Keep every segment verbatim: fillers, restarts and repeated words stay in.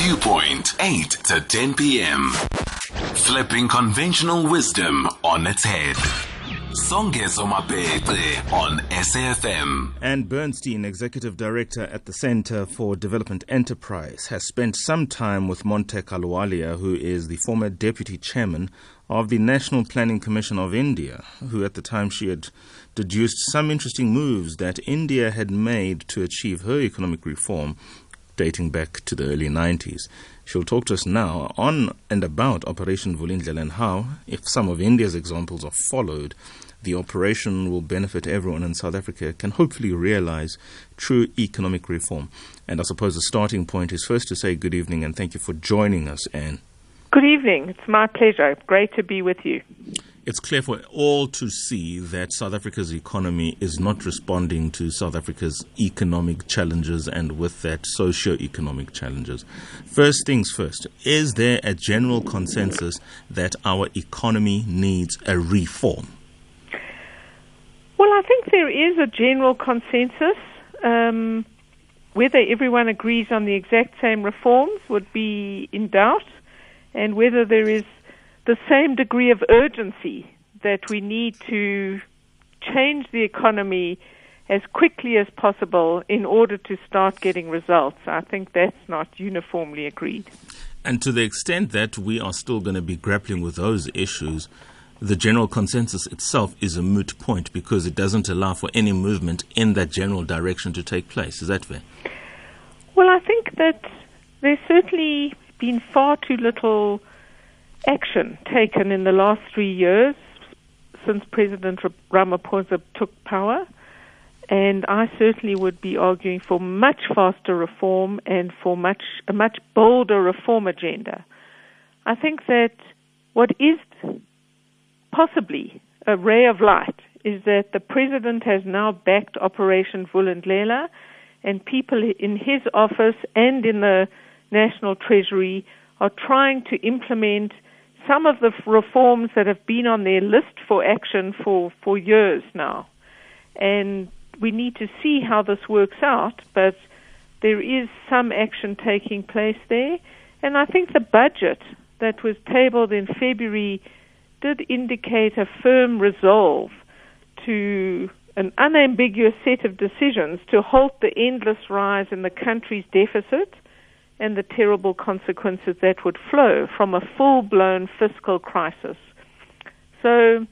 Viewpoint, eight to ten p.m. Flipping conventional wisdom on its head. Songezo Mapete on S A F M. Ann Bernstein, Executive Director at the Centre for Development Enterprise, has spent some time with Montek Ahluwalia, who is the former Deputy Chairman of the National Planning Commission of India, who at the time she had deduced some interesting moves that India had made to achieve her economic reform dating back to the early nineties. She'll talk to us now on and about Operation Vulindlela and how, if some of India's examples are followed, the operation will benefit everyone in South Africa, can hopefully realize true economic reform. And I suppose the starting point is first to say good evening and thank you for joining us, Anne. Good evening. It's my pleasure. Great to be with you. It's clear for all to see that South Africa's economy is not responding to South Africa's economic challenges and with that socio-economic challenges. First things first, is there a general consensus that our economy needs a reform? Well, I think there is a general consensus. Um, whether everyone agrees on the exact same reforms would be in doubt, and whether there is the same degree of urgency that we need to change the economy as quickly as possible in order to start getting results. I think that's not uniformly agreed. And to the extent that we are still going to be grappling with those issues, the general consensus itself is a moot point because it doesn't allow for any movement in that general direction to take place. Is that fair? Well, I think that there's certainly been far too little action taken in the last three years since President Ramaphosa took power, and I certainly would be arguing for much faster reform and for much a much bolder reform agenda. I think that what is possibly a ray of light is that the President has now backed Operation Vulindlela, and people in his office and in the National Treasury are trying to implement some of the reforms that have been on their list for action for, for years now. And we need to see how this works out, but there is some action taking place there. And I think the budget that was tabled in February did indicate a firm resolve to an unambiguous set of decisions to halt the endless rise in the country's deficit and the terrible consequences that would flow from a full-blown fiscal crisis. So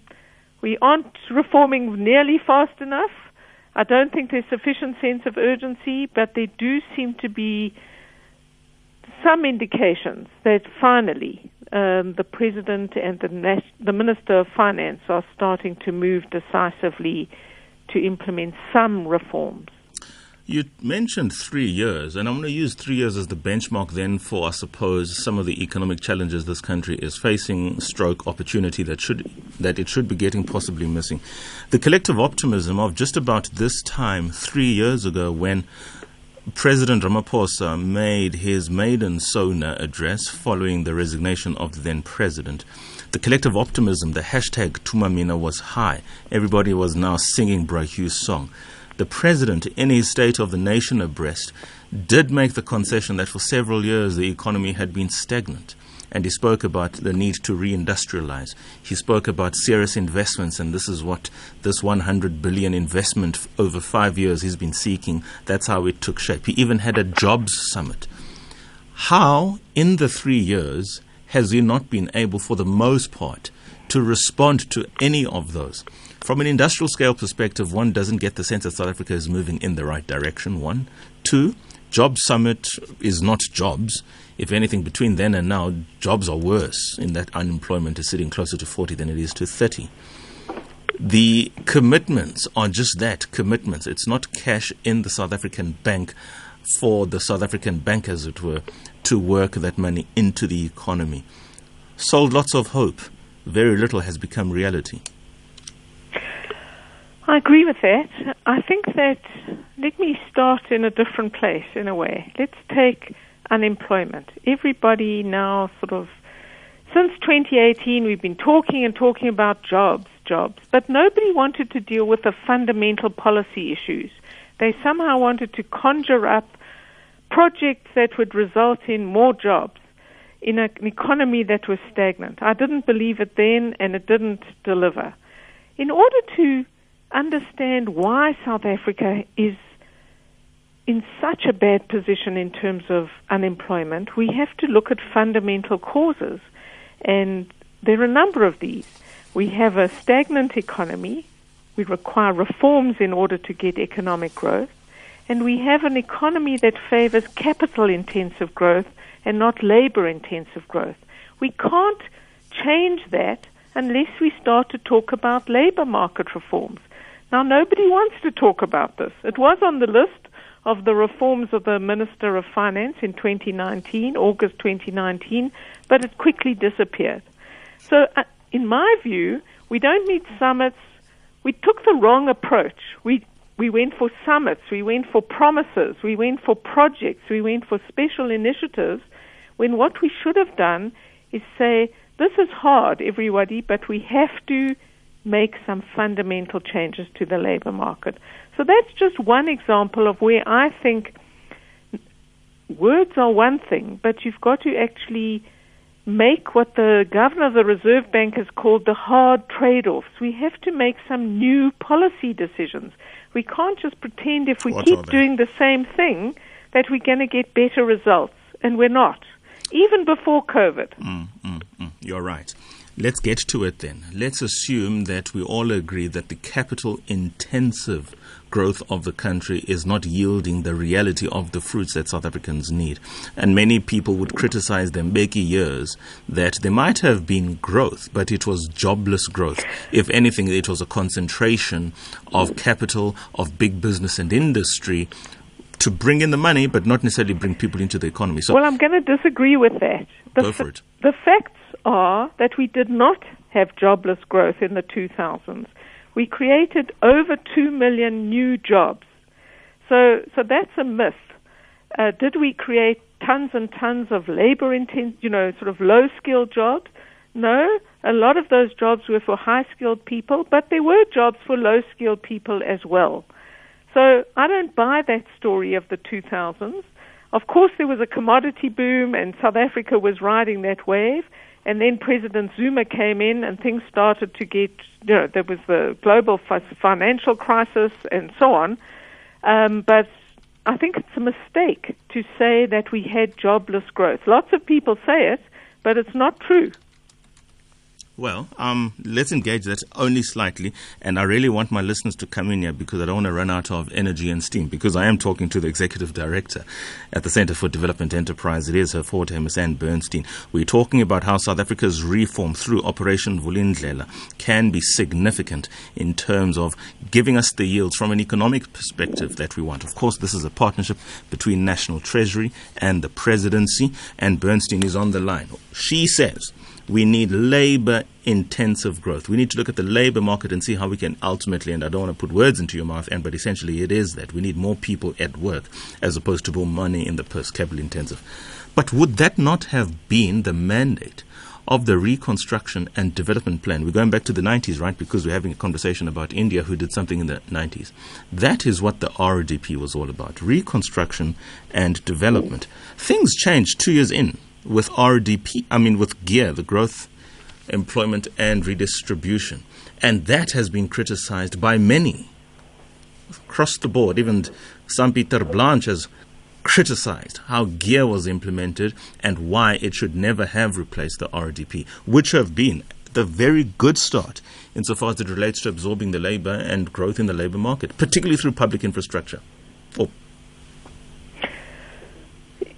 we aren't reforming nearly fast enough. I don't think there's sufficient sense of urgency, but there do seem to be some indications that finally um, the President and the, Nas- the Minister of Finance are starting to move decisively to implement some reforms. You mentioned three years, and I'm going to use three years as the benchmark then for, I suppose, some of the economic challenges this country is facing, stroke opportunity that should that it should be getting, possibly missing. The collective optimism of just about this time three years ago when President Ramaphosa made his maiden SONA address following the resignation of the then president. The collective optimism, the hashtag Tumamina was high. Everybody was now singing Brahu's song. The president, in his State of the Nation address, did make the concession that for several years the economy had been stagnant, and he spoke about the need to reindustrialize. He spoke about serious investments, and this is what this one hundred billion investment over five years he's been seeking. That's how it took shape. He even had a jobs summit. How, in the three years, has he not been able, for the most part, to respond to any of those? From an industrial scale perspective, one doesn't get the sense that South Africa is moving in the right direction, one. Two, Job Summit is not jobs. If anything, between then and now, jobs are worse in that unemployment is sitting closer to forty than it is to thirty. The commitments are just that, commitments. It's not cash in the South African bank for the South African bank, as it were, to work that money into the economy. Sold lots of hope. Very little has become reality. I agree with that. I think that, let me start in a different place in a way. Let's take unemployment. Everybody now sort of, since twenty eighteen, we've been talking and talking about jobs, jobs, but nobody wanted to deal with the fundamental policy issues. They somehow wanted to conjure up projects that would result in more jobs in a, an economy that was stagnant. I didn't believe it then, and it didn't deliver. In order to understand why South Africa is in such a bad position in terms of unemployment, we have to look at fundamental causes, and there are a number of these. We have a stagnant economy. We require reforms in order to get economic growth. And we have an economy that favors capital-intensive growth and not labor-intensive growth. We can't change that unless we start to talk about labor market reforms. Now, nobody wants to talk about this. It was on the list of the reforms of the Minister of Finance in twenty nineteen, August twenty nineteen, but it quickly disappeared. So, uh, in my view, we don't need summits. We took the wrong approach. We we went for summits. We went for promises. We went for projects. We went for special initiatives, when what we should have done is say, this is hard, everybody, but we have to make some fundamental changes to the labor market. So that's just one example of where I think words are one thing, but you've got to actually make what the governor of the Reserve Bank has called the hard trade-offs. We have to make some new policy decisions. We can't just pretend if we what keep doing the same thing that we're going to get better results, and we're not, even before COVID. Mm, mm, mm. You're right. Let's get to it then. Let's assume that we all agree that the capital-intensive growth of the country is not yielding the reality of the fruits that South Africans need. And many people would criticize the Mbeki years that there might have been growth, but it was jobless growth. If anything, it was a concentration of capital, of big business and industry to bring in the money, but not necessarily bring people into the economy. So, well, I'm going to disagree with that. The go for it. F- the fact are that we did not have jobless growth in the two thousands. We created over two million new jobs. So so that's a myth. Uh, did we create tons and tons of labor-intensive, you know, sort of low-skilled jobs? No, a lot of those jobs were for high-skilled people, but there were jobs for low-skilled people as well. So I don't buy that story of the two thousands. Of course, there was a commodity boom, and South Africa was riding that wave. And then President Zuma came in and things started to get, you know, there was the global financial crisis and so on. Um, but I think it's a mistake to say that we had jobless growth. Lots of people say it, but it's not true. Well, um, let's engage that only slightly. And I really want my listeners to come in here because I don't want to run out of energy and steam, because I am talking to the Executive Director at the Centre for Development Enterprise. It is her forte, Miz Ann Bernstein. We're talking about how South Africa's reform through Operation Vulindlela can be significant in terms of giving us the yields from an economic perspective that we want. Of course, this is a partnership between National Treasury and the Presidency, and Bernstein is on the line. She says we need labor-intensive growth. We need to look at the labor market and see how we can ultimately, and I don't want to put words into your mouth, Ann, but essentially it is that we need more people at work as opposed to more money in the purse, capital-intensive. But would that not have been the mandate of the Reconstruction and Development Plan? We're going back to the nineties, right, because we're having a conversation about India, who did something in the nineties. That is what the R D P was all about, reconstruction and development. Things changed two years in. With R D P, I mean with GEAR, the growth, employment and redistribution. And that has been criticized by many across the board. Even Saint-Pierre Blanche has criticized how GEAR was implemented and why it should never have replaced the R D P, which have been the very good start insofar as it relates to absorbing the labor and growth in the labor market, particularly through public infrastructure. Or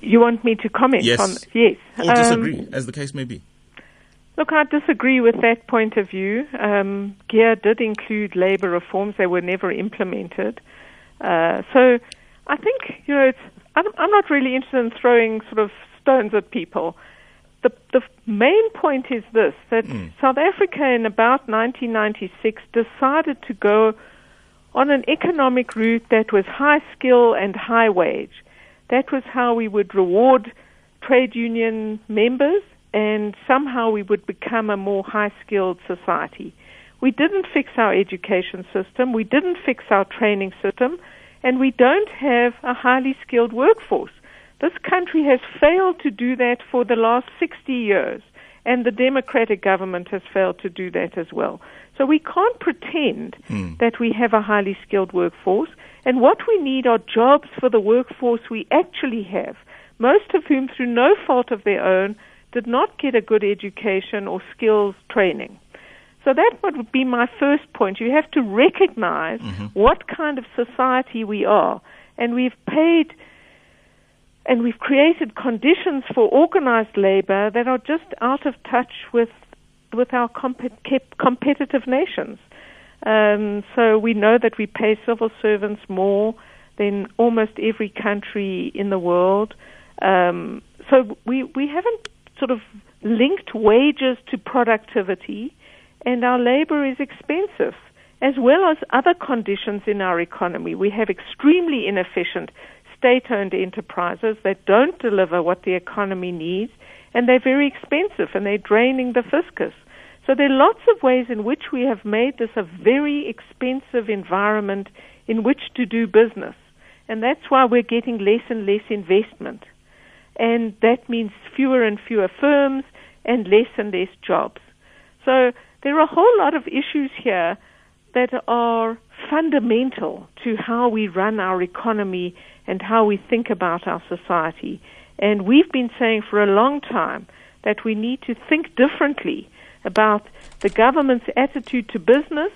You want me to comment? Yes. On Yes. Or disagree, um, as the case may be. Look, I disagree with that point of view. Um, GEAR did include labor reforms. They were never implemented. Uh, so I think, you know, it's, I'm, I'm not really interested in throwing sort of stones at people. The, the main point is this, that mm. South Africa in about nineteen ninety-six decided to go on an economic route that was high skill and high wage. That was how we would reward trade union members, and somehow we would become a more high-skilled society. We didn't fix our education system, we didn't fix our training system, and we don't have a highly skilled workforce. This country has failed to do that for the last sixty years, and the democratic government has failed to do that as well. So we can't pretend mm. that we have a highly skilled workforce, and what we need are jobs for the workforce we actually have, most of whom, through no fault of their own, did not get a good education or skills training. So that would be my first point. You have to recognize mm-hmm. what kind of society we are. And we've paid and we've created conditions for organized labor that are just out of touch with with our comp- competitive nations. Um, so we know that we pay civil servants more than almost every country in the world. Um, so we, we haven't sort of linked wages to productivity, and our labor is expensive, as well as other conditions in our economy. We have extremely inefficient state-owned enterprises that don't deliver what the economy needs, and they're very expensive, and they're draining the fiscus. So there are lots of ways in which we have made this a very expensive environment in which to do business, and that's why we're getting less and less investment. And that means fewer and fewer firms and less and less jobs. So there are a whole lot of issues here that are fundamental to how we run our economy and how we think about our society. And we've been saying for a long time that we need to think differently about the government's attitude to business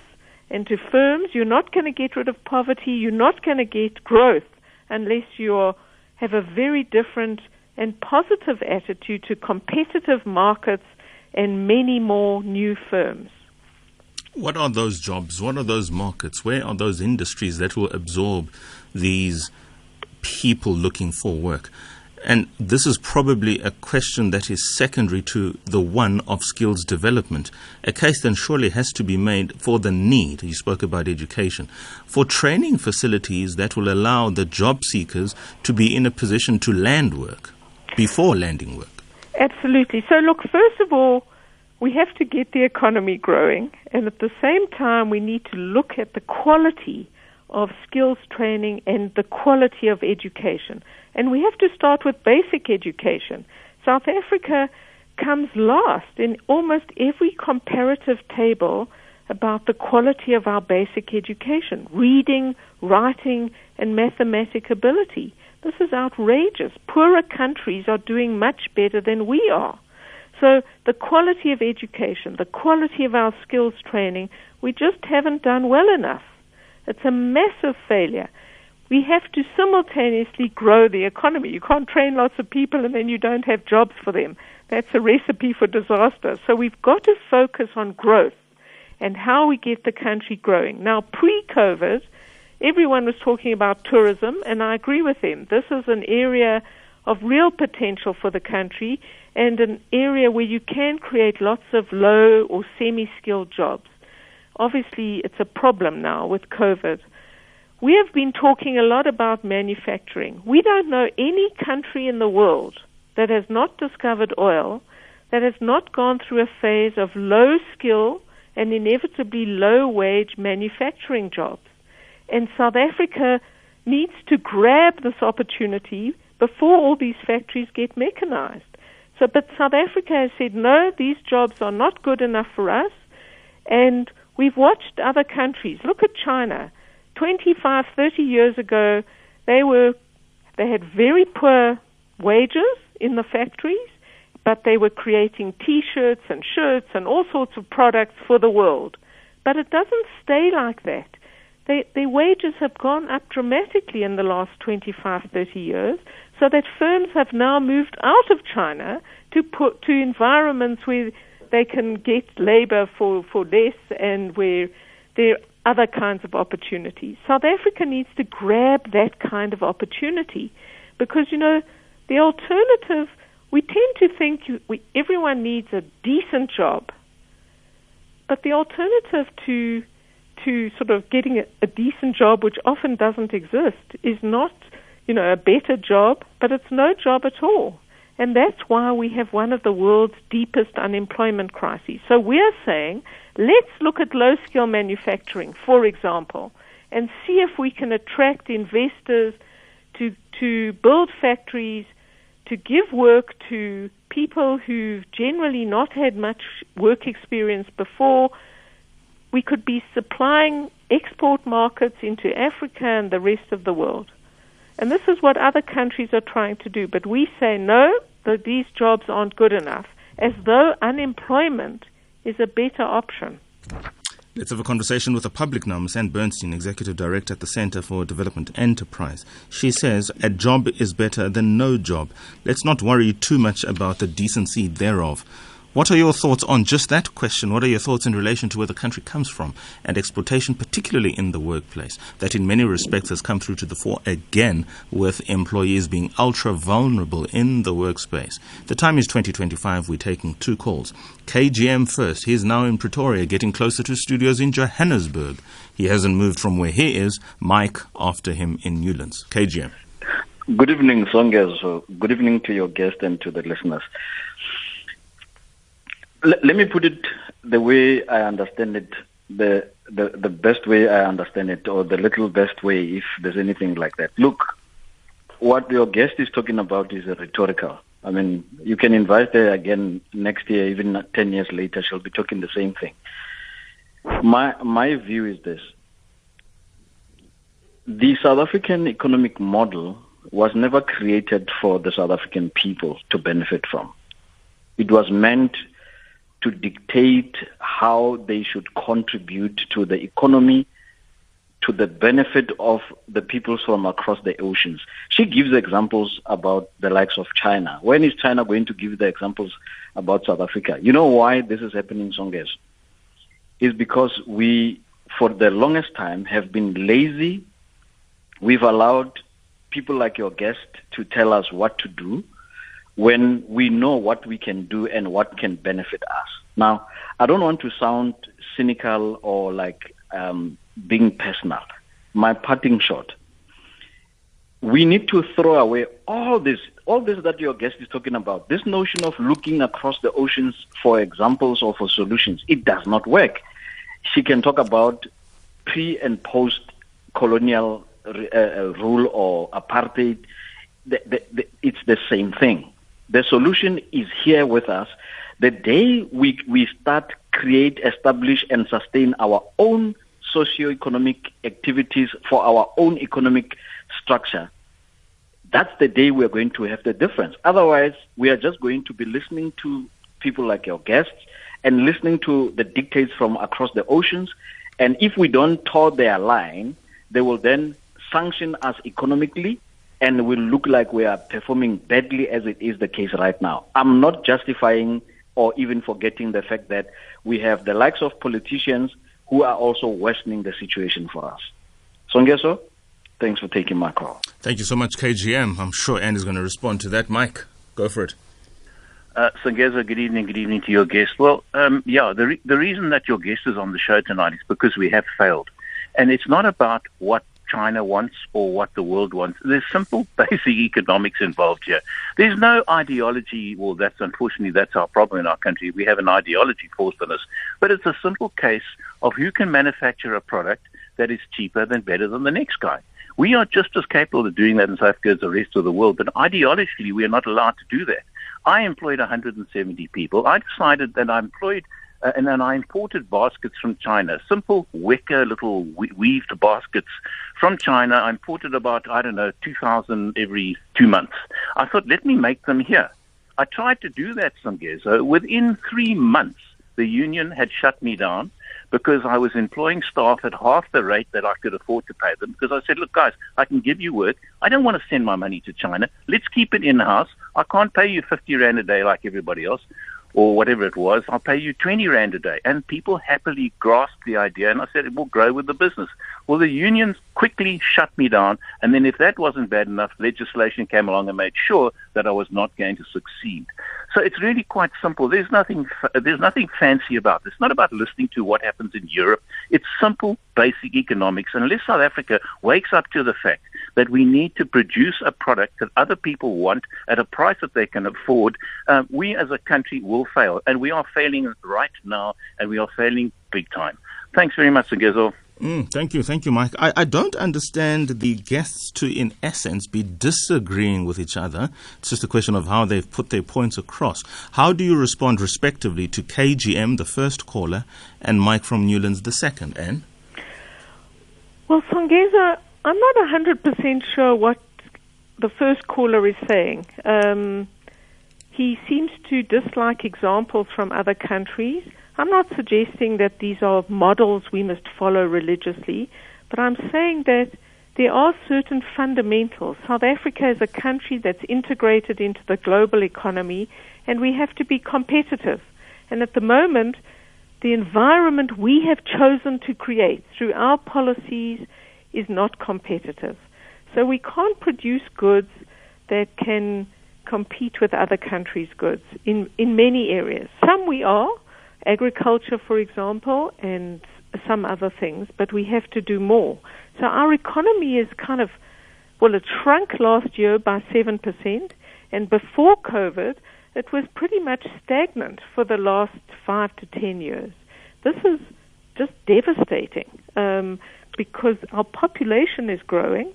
and to firms. You're not going to get rid of poverty. You're not going to get growth unless you have a very different and positive attitude to competitive markets and many more new firms. What are those jobs? What are those markets? Where are those industries that will absorb these people looking for work? And this is probably a question that is secondary to the one of skills development. A case then surely has to be made for the need, you spoke about education, for training facilities that will allow the job seekers to be in a position to land work before landing work. Absolutely. So look, first of all, we have to get the economy growing, and at the same time we need to look at the quality of skills training and the quality of education. And we have to start with basic education. South Africa comes last in almost every comparative table about the quality of our basic education, reading, writing, and mathematic ability. This is outrageous. Poorer countries are doing much better than we are. So the quality of education, the quality of our skills training, we just haven't done well enough. It's a massive failure. We have to simultaneously grow the economy. You can't train lots of people and then you don't have jobs for them. That's a recipe for disaster. So we've got to focus on growth and how we get the country growing. Now, pre-COVID, everyone was talking about tourism, and I agree with them. This is an area of real potential for the country and an area where you can create lots of low or semi-skilled jobs. Obviously, it's a problem now with COVID. We have been talking a lot about manufacturing. We don't know any country in the world that has not discovered oil, that has not gone through a phase of low-skill and inevitably low-wage manufacturing jobs. And South Africa needs to grab this opportunity before all these factories get mechanized. So, but South Africa has said, no, these jobs are not good enough for us. And we've watched other countries. Look at China. twenty-five, thirty years ago, they were they had very poor wages in the factories, but they were creating T-shirts and shirts and all sorts of products for the world. But it doesn't stay like that. They, their wages have gone up dramatically in the last twenty-five, thirty years, so that firms have now moved out of China to put, to environments where they can get labor for, for less and where there are other kinds of opportunities. South Africa needs to grab that kind of opportunity because, you know, the alternative, we tend to think you, we, everyone needs a decent job, but the alternative to to sort of getting a, a decent job, which often doesn't exist, is not, you know, a better job, but it's no job at all. And that's why we have one of the world's deepest unemployment crises. So we're saying, let's look at low-skill manufacturing, for example, and see if we can attract investors to to build factories to give work to people who've generally not had much work experience before. We could be supplying export markets into Africa and the rest of the world. And this is what other countries are trying to do. But we say, no, that these jobs aren't good enough, as though unemployment is a better option. Let's have a conversation with the public now. Miz Ann Bernstein, Executive Director at the Centre for Development Enterprise. She says a job is better than no job. Let's not worry too much about the decency thereof. What are your thoughts on just that question? What are your thoughts in relation to where the country comes from and exploitation, particularly in the workplace, that in many respects has come through to the fore again, with employees being ultra vulnerable in the workspace? The time is twenty twenty-five. We're taking two calls. K G M first. He's now in Pretoria, getting closer to studios in Johannesburg. He hasn't moved from where he is. Mike after him in Newlands. K G M. Good evening, Songezo. Good evening to your guest and to the listeners. L- let me put it the way I understand it, the, the the best way I understand it, or the little best way, if there's anything like that. Look, what your guest is talking about is rhetorical. I mean, you can invite her again next year, even ten years later, she'll be talking the same thing. My my view is this. The South African economic model was never created for the South African people to benefit from. It was meant to dictate how they should contribute to the economy, to the benefit of the people from across the oceans. She gives examples about the likes of China. When is China going to give the examples about South Africa? You know why this is happening, Songes? It's because we, for the longest time, have been lazy. We've allowed people like your guest to tell us what to do, when we know what we can do and what can benefit us. Now, I don't want to sound cynical or like um, being personal. My parting shot. We need to throw away all this, all this that your guest is talking about. This notion of looking across the oceans for examples or for solutions, it does not work. She can talk about pre- and post-colonial uh, rule or apartheid. The, the, the, it's the same thing. The solution is here with us. The day we we start, create, establish, and sustain our own socio-economic activities for our own economic structure, that's the day we're going to have the difference. Otherwise, we are just going to be listening to people like your guests and listening to the dictates from across the oceans. And if we don't toe their line, they will then sanction us economically, and will look like we are performing badly, as it is the case right now. I'm not justifying or even forgetting the fact that we have the likes of politicians who are also worsening the situation for us. Songeso, thanks for taking my call. Thank you so much, K G M. I'm sure Anne is going to respond to that. Mike, go for it. Uh, Songeso, good evening. Good evening to your guest. Well, um, yeah, the, re- the reason that your guest is on the show tonight is because we have failed. And it's not about what China wants or what the world wants. There's simple basic economics involved here. There's no ideology. Well, that's unfortunately, that's our problem in our country. We have an ideology forced on us. But it's a simple case of who can manufacture a product that is cheaper than better than the next guy. We are just as capable of doing that in South Africa as the rest of the world, but ideologically, we are not allowed to do that. I employed one hundred seventy people. I decided that I employed Uh, and then I imported baskets from China, simple wicker little weaved baskets from China. I imported about, I don't know, two thousand every two months. I thought, let me make them here. I tried to do that some years. So within three months, the union had shut me down because I was employing staff at half the rate that I could afford to pay them, because I said, look, guys, I can give you work. I don't want to send my money to China. Let's keep it in-house. I can't pay you fifty rand a day like everybody else, or whatever it was. I'll pay you twenty rand a day. And people happily grasped the idea, and I said, it will grow with the business. Well, the unions quickly shut me down, and then if that wasn't bad enough, legislation came along and made sure that I was not going to succeed. So it's really quite simple. There's nothing there's nothing fancy about this. It's not about listening to what happens in Europe. It's simple, basic economics. Unless South Africa wakes up to the fact that we need to produce a product that other people want at a price that they can afford, um, we as a country will fail. And we are failing right now, and we are failing big time. Thanks very much, Songezo. Mm, thank you, thank you, Mike. I, I don't understand the guests to, in essence, be disagreeing with each other. It's just a question of how they've put their points across. How do you respond, respectively, to K G M, the first caller, and Mike from Newlands, the second? Anne? Well, Songeza, I'm not one hundred percent sure what the first caller is saying. Um, he seems to dislike examples from other countries. I'm not suggesting that these are models we must follow religiously, but I'm saying that there are certain fundamentals. South Africa is a country that's integrated into the global economy, and we have to be competitive. And at the moment, the environment we have chosen to create through our policies is not competitive. So we can't produce goods that can compete with other countries' goods in, in many areas. Some we are, agriculture, for example, and some other things, but we have to do more. So our economy is kind of, well, it shrunk last year by seven percent, and before COVID, it was pretty much stagnant for the last five to ten years. This is just devastating um, because our population is growing,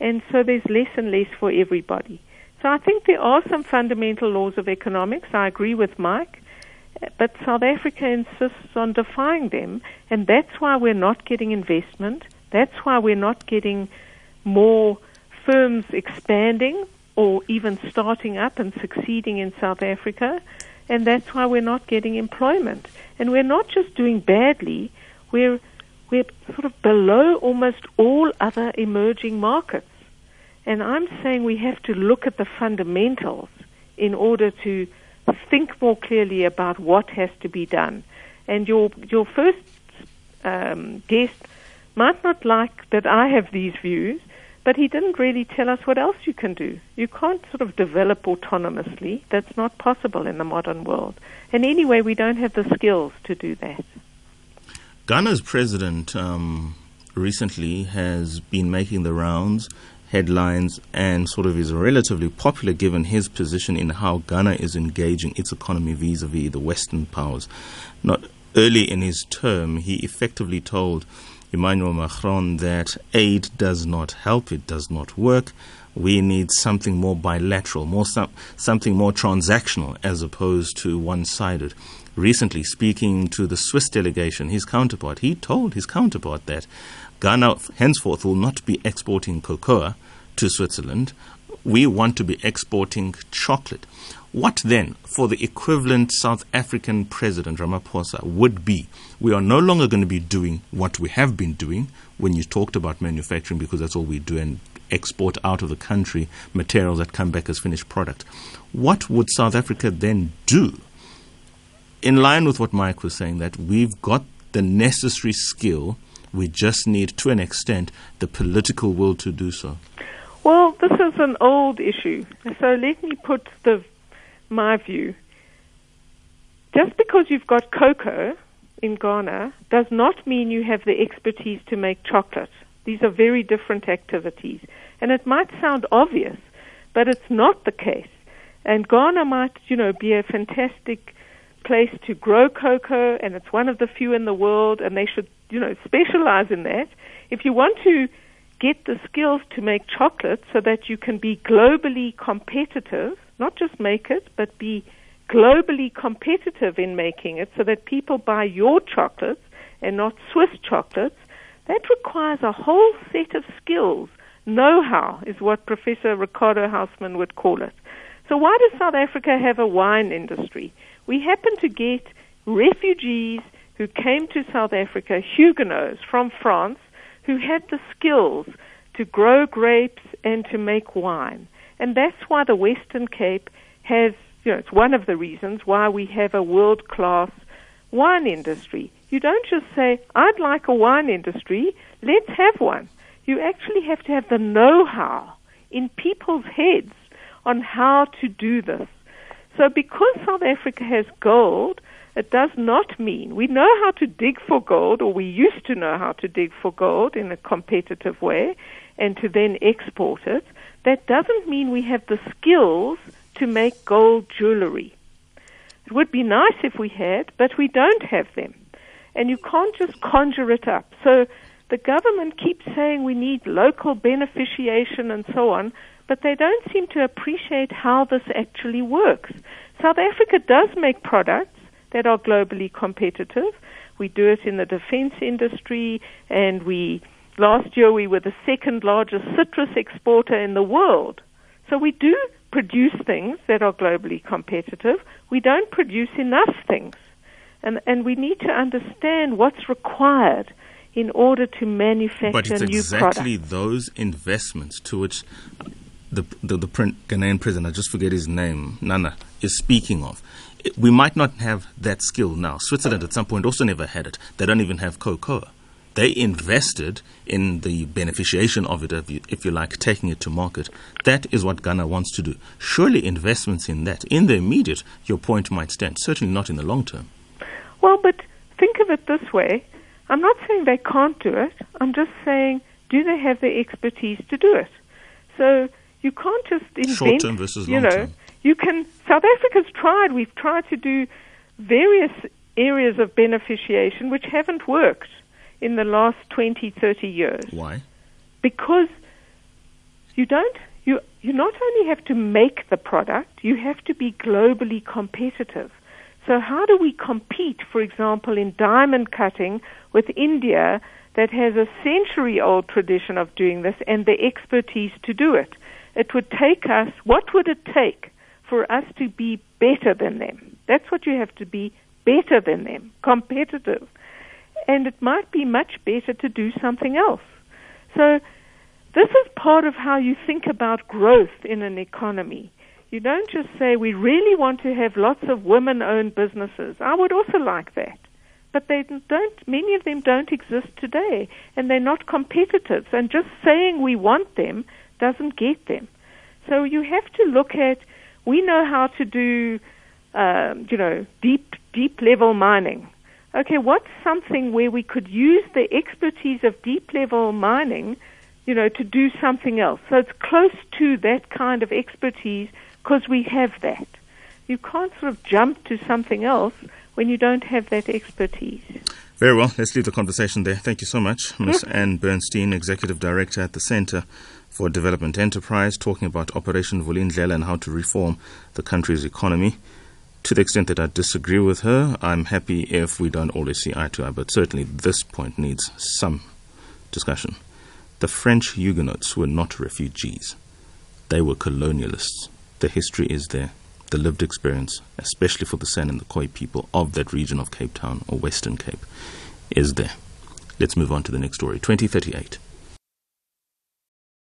and so there's less and less for everybody. So I think there are some fundamental laws of economics. I agree with Mike. But South Africa insists on defying them, and that's why we're not getting investment. That's why we're not getting more firms expanding or even starting up and succeeding in South Africa, and that's why we're not getting employment. And we're not just doing badly, we're, we're sort of below almost all other emerging markets. And I'm saying we have to look at the fundamentals in order to think more clearly about what has to be done. And your your first um, guest might not like that I have these views, but he didn't really tell us what else you can do. You can't sort of develop autonomously. That's not possible in the modern world. And anyway, we don't have the skills to do that. Ghana's president um, recently has been making the rounds, headlines, and sort of is relatively popular given his position in how Ghana is engaging its economy vis-a-vis the Western powers. Not early in his term, he effectively told Emmanuel Macron that aid does not help, it does not work. We need something more bilateral, more some, something more transactional as opposed to one-sided. Recently, speaking to the Swiss delegation, his counterpart, he told his counterpart that Ghana henceforth will not be exporting cocoa to Switzerland. We want to be exporting chocolate. What then for the equivalent South African president, Ramaphosa, would be? We are no longer going to be doing what we have been doing when you talked about manufacturing, because that's all we do, and export out of the country materials that come back as finished product. What would South Africa then do? In line with what Mike was saying, that we've got the necessary skill, we just need, to an extent, the political will to do so. Well, this is an old issue. So let me put the, my view. Just because you've got cocoa in Ghana does not mean you have the expertise to make chocolate. These are very different activities. And it might sound obvious, but it's not the case. And Ghana might, you know, be a fantastic place to grow cocoa, and it's one of the few in the world, and they should, you know, specialize in that. If you want to get the skills to make chocolate so that you can be globally competitive, not just make it, but be globally competitive in making it so that people buy your chocolates and not Swiss chocolates, that requires a whole set of skills. Know-how is what Professor Ricardo Hausmann would call it. So why does South Africa have a wine industry? We happen to get refugees who came to South Africa, Huguenots from France, who had the skills to grow grapes and to make wine. And that's why the Western Cape has, you know, it's one of the reasons why we have a world-class wine industry. You don't just say, I'd like a wine industry, let's have one. You actually have to have the know-how in people's heads on how to do this. So because South Africa has gold, it does not mean we know how to dig for gold, or we used to know how to dig for gold in a competitive way and to then export it. That doesn't mean we have the skills to make gold jewelry. It would be nice if we had, but we don't have them. And you can't just conjure it up. So The government keeps saying we need local beneficiation and so on, but they don't seem to appreciate how this actually works. South Africa does make products that are globally competitive. We do it in the defense industry, and we last year we were the second largest citrus exporter in the world. So we do produce things that are globally competitive. We don't produce enough things. And and we need to understand what's required in order to manufacture new products. But it's exactly those investments to which the, the, the Ghanaian president, I just forget his name, Nana, is speaking of. We might not have that skill now. Switzerland at some point also never had it. They don't even have cocoa. They invested in the beneficiation of it, if you, if you like, taking it to market. That is what Ghana wants to do. Surely investments in that, in the immediate, your point might stand, certainly not in the long term. Well, but think of it this way. I'm not saying they can't do it. I'm just saying, do they have the expertise to do it? So you can't just invent. Short-term versus long-term. You know, you can. South Africa's tried. We've tried to do various areas of beneficiation which haven't worked in the last twenty, thirty years. Why? Because you don't. You you not only have to make the product, you have to be globally competitive. So how do we compete, for example, in diamond cutting with India that has a century-old tradition of doing this and the expertise to do it? It would take us, what would it take for us to be better than them? That's what you have to be, better than them, competitive. And it might be much better to do something else. So this is part of how you think about growth in an economy. You don't just say, we really want to have lots of women-owned businesses. I would also like that. But they don't. Many of them don't exist today, and they're not competitive. And just saying we want them doesn't get them. So you have to look at, we know how to do, um, you know, deep, deep-level mining. Okay, what's something where we could use the expertise of deep-level mining, you know, to do something else? So it's close to that kind of expertise, because we have that. You can't sort of jump to something else when you don't have that expertise. Very well. Let's leave the conversation there. Thank you so much, Miz Yes. Ann Bernstein, Executive Director at the Centre for Development Enterprise, talking about Operation Vulindlela and how to reform the country's economy. To the extent that I disagree with her, I'm happy if we don't always see eye to eye, but certainly this point needs some discussion. The French Huguenots were not refugees. They were colonialists. The history is there, the lived experience, especially for the San and the Khoi people of that region of Cape Town or Western Cape, is there. Let's move on to the next story. twenty thirty-eight.